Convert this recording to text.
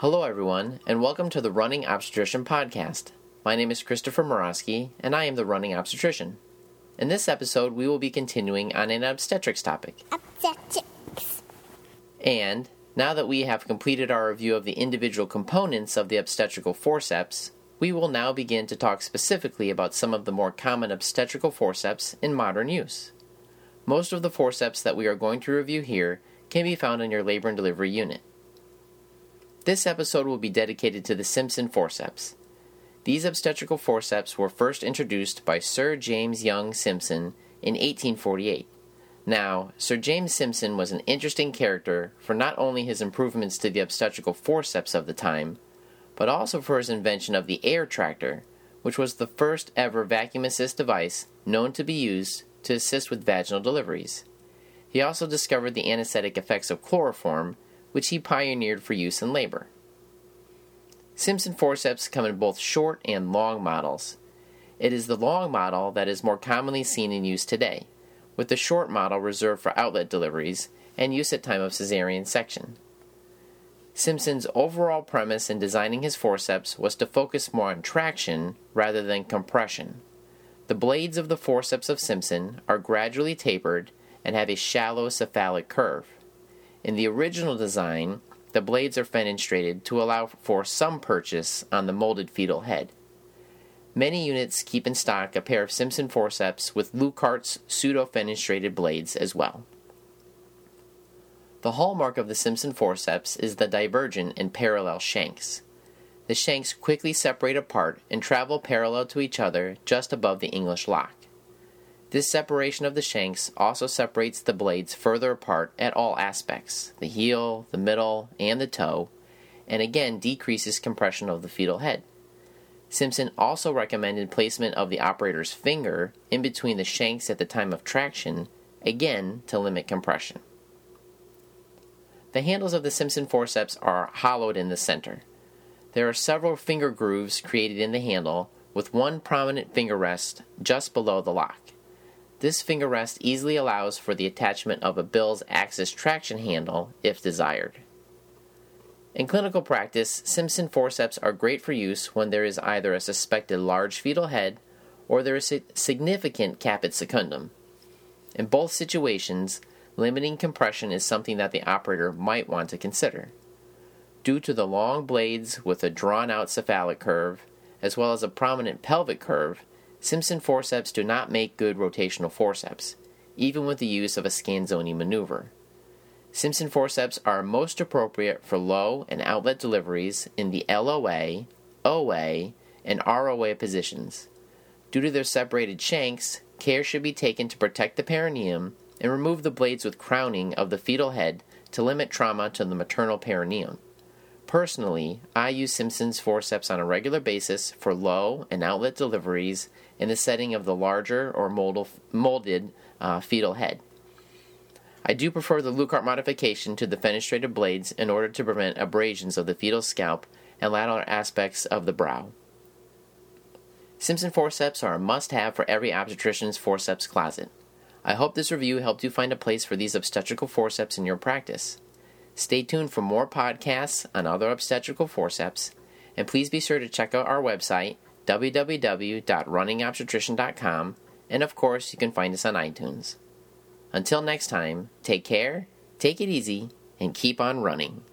Hello everyone, and welcome to the Running Obstetrician Podcast. My name is Christopher Morosky, and I am the Running Obstetrician. In this episode, we will be continuing on an obstetrics topic. Obstetrics. And, now that we have completed our review of the individual components of the obstetrical forceps, we will now begin to talk specifically about some of the more common obstetrical forceps in modern use. Most of the forceps that we are going to review here can be found in your labor and delivery unit. This episode will be dedicated to the Simpson forceps. These obstetrical forceps were first introduced by Sir James Young Simpson in 1848. Now, Sir James Simpson was an interesting character for not only his improvements to the obstetrical forceps of the time, but also for his invention of the air tractor, which was the first ever vacuum assist device known to be used to assist with vaginal deliveries. He also discovered the anesthetic effects of chloroform, which he pioneered for use in labor. Simpson forceps come in both short and long models. It is the long model that is more commonly seen in use today, with the short model reserved for outlet deliveries and use at time of cesarean section. Simpson's overall premise in designing his forceps was to focus more on traction rather than compression. The blades of the forceps of Simpson are gradually tapered and have a shallow cephalic curve. In the original design, the blades are fenestrated to allow for some purchase on the molded fetal head. Many units keep in stock a pair of Simpson forceps with Lucart's pseudo-fenestrated blades as well. The hallmark of the Simpson forceps is the divergent and parallel shanks. The shanks quickly separate apart and travel parallel to each other just above the English lock. This separation of the shanks also separates the blades further apart at all aspects, the heel, the middle, and the toe, and again decreases compression of the fetal head. Simpson also recommended placement of the operator's finger in between the shanks at the time of traction, again to limit compression. The handles of the Simpson forceps are hollowed in the center. There are several finger grooves created in the handle, with one prominent finger rest just below the lock. This finger rest easily allows for the attachment of a Bill's axis traction handle if desired. In clinical practice, Simpson forceps are great for use when there is either a suspected large fetal head or there is significant caput secundum. In both situations, limiting compression is something that the operator might want to consider. Due to the long blades with a drawn-out cephalic curve, as well as a prominent pelvic curve, Simpson forceps do not make good rotational forceps, even with the use of a Scanzoni maneuver. Simpson forceps are most appropriate for low and outlet deliveries in the LOA, OA, and ROA positions. Due to their separated shanks, care should be taken to protect the perineum and remove the blades with crowning of the fetal head to limit trauma to the maternal perineum. Personally, I use Simpson's forceps on a regular basis for low and outlet deliveries in the setting of the larger or molded fetal head. I do prefer the Lucart modification to the fenestrated blades in order to prevent abrasions of the fetal scalp and lateral aspects of the brow. Simpson forceps are a must-have for every obstetrician's forceps closet. I hope this review helped you find a place for these obstetrical forceps in your practice. Stay tuned for more podcasts on other obstetrical forceps, and please be sure to check out our website, www.runningobstetrician.com, and of course, you can find us on iTunes. Until next time, take care, take it easy, and keep on running.